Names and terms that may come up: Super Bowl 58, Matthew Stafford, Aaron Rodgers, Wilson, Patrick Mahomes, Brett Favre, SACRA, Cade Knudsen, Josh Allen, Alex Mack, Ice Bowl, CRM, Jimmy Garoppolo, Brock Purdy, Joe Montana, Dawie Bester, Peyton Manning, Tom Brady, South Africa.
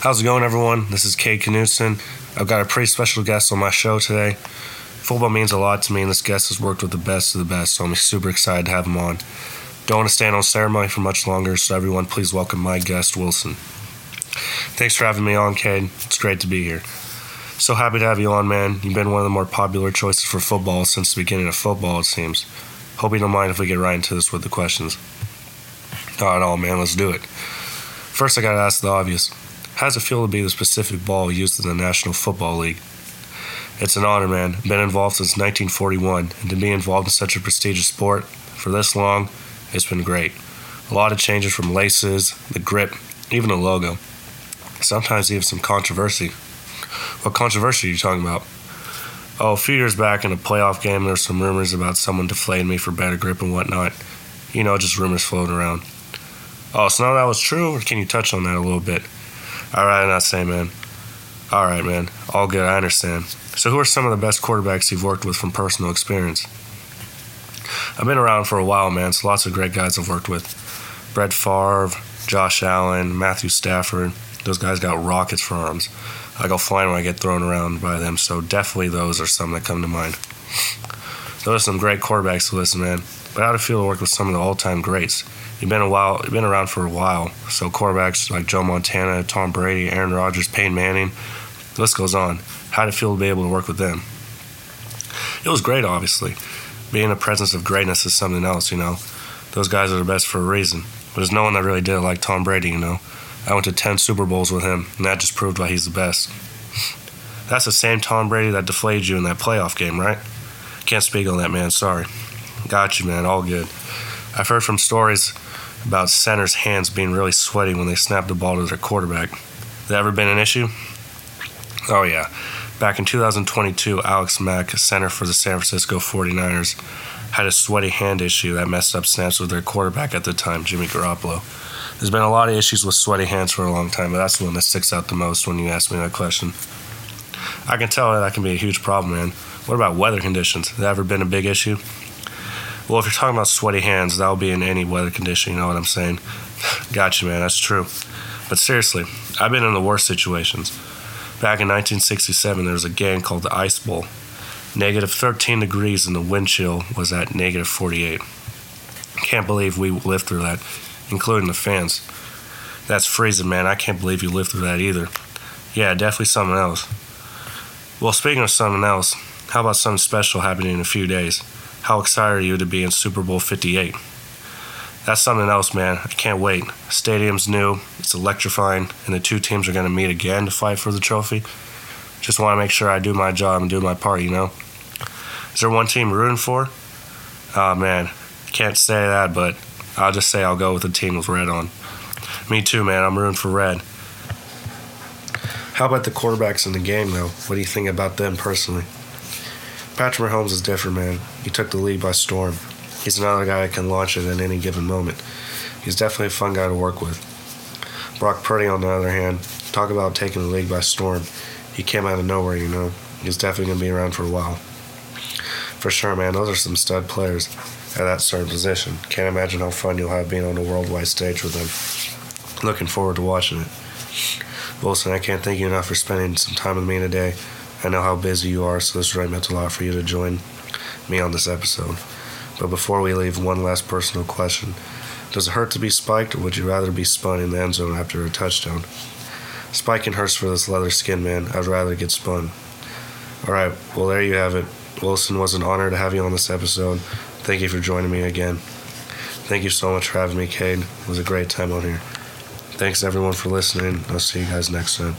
How's it going, everyone? This is Cade Knudsen. I've got a pretty special guest on my show today. Football means a lot to me, and this guest has worked with the best of the best, so I'm super excited to have him on. Don't want to stand on ceremony for much longer, so everyone, please welcome my guest, Wilson. Thanks for having me on, Cade. It's great to be here. So happy to have you on, man. You've been one of the more popular choices for football since the beginning of football, it seems. Hope you don't mind if we get right into this with the questions. Not at all, man. Let's do it. First, I got to ask the obvious. How does it feel to be the specific ball used in the National Football League? It's an honor, man. Been involved since 1941, and to be involved in such a prestigious sport for this long, it's been great. A lot of changes from laces, the grip, even the logo. Sometimes even some controversy. What controversy are you talking about? Oh, a few years back in a playoff game, there were some rumors about someone deflating me for better grip and whatnot. You know, just rumors floating around. Oh, so now that was true, or can you touch on that a little bit? All right, I'm not saying, man. All right, man. All good, I understand. So who are some of the best quarterbacks you've worked with from personal experience? I've been around for a while, man, so lots of great guys I've worked with. Brett Favre, Josh Allen, Matthew Stafford. Those guys got rockets for arms. I go flying when I get thrown around by them, so definitely those are some that come to mind. Those are some great quarterbacks to listen, man. But how'd it feel to work with some of the all-time greats? You've been around for a while, so quarterbacks like Joe Montana, Tom Brady, Aaron Rodgers, Peyton Manning, the list goes on. How'd it feel to be able to work with them? It was great, obviously. Being in the presence of greatness is something else, you know. Those guys are the best for a reason. But there's no one that really did it like Tom Brady, you know. I went to 10 Super Bowls with him, and that just proved why he's the best. That's the same Tom Brady that deflated you in that playoff game, right? Can't speak on that, man. Sorry. Got you, man. All good. I've heard from stories about centers' hands being really sweaty when they snap the ball to their quarterback. Has that ever been an issue? Oh, yeah. Back in 2022, Alex Mack, center for the San Francisco 49ers, had a sweaty hand issue that messed up snaps with their quarterback at the time, Jimmy Garoppolo. There's been a lot of issues with sweaty hands for a long time, but that's the one that sticks out the most when you ask me that question. I can tell that can be a huge problem, man. What about weather conditions? Has that ever been a big issue? Well, if you're talking about sweaty hands, that'll be in any weather condition, you know what I'm saying? Gotcha, man, that's true. But seriously, I've been in the worst situations. Back in 1967, there was a game called the Ice Bowl. Negative 13 degrees and the wind chill was at negative 48. Can't believe we lived through that, including the fans. That's freezing, man. I can't believe you lived through that either. Yeah, definitely something else. Well, speaking of something else, how about something special happening in a few days? How excited are you to be in Super Bowl 58? That's something else, man. I can't wait. Stadium's new. It's electrifying. And the two teams are going to meet again to fight for the trophy. Just want to make sure I do my job and do my part, you know? Is there one team rooting for? Oh, man. Can't say that, but I'll just say I'll go with the team with red on. Me too, man. I'm rooting for red. How about the quarterbacks in the game, though? What do you think about them personally? Patrick Mahomes is different, man. He took the lead by storm. He's another guy that can launch it at any given moment. He's definitely a fun guy to work with. Brock Purdy, on the other hand, talk about taking the league by storm. He came out of nowhere, you know. He's definitely going to be around for a while. For sure, man. Those are some stud players at that certain position. Can't imagine how fun you'll have being on a worldwide stage with them. Looking forward to watching it. Wilson, I can't thank you enough for spending some time with me today. I know how busy you are, so this really meant a lot for you to join me on this episode. But before we leave, one last personal question. Does it hurt to be spiked, or would you rather be spun in the end zone after a touchdown? Spiking hurts for this leather skin, man. I'd rather get spun. All right, well, there you have it. Wilson, was an honor to have you on this episode. Thank you for joining me again. Thank you so much for having me, Cade. It was a great time on here. Thanks, everyone, for listening. I'll see you guys next time.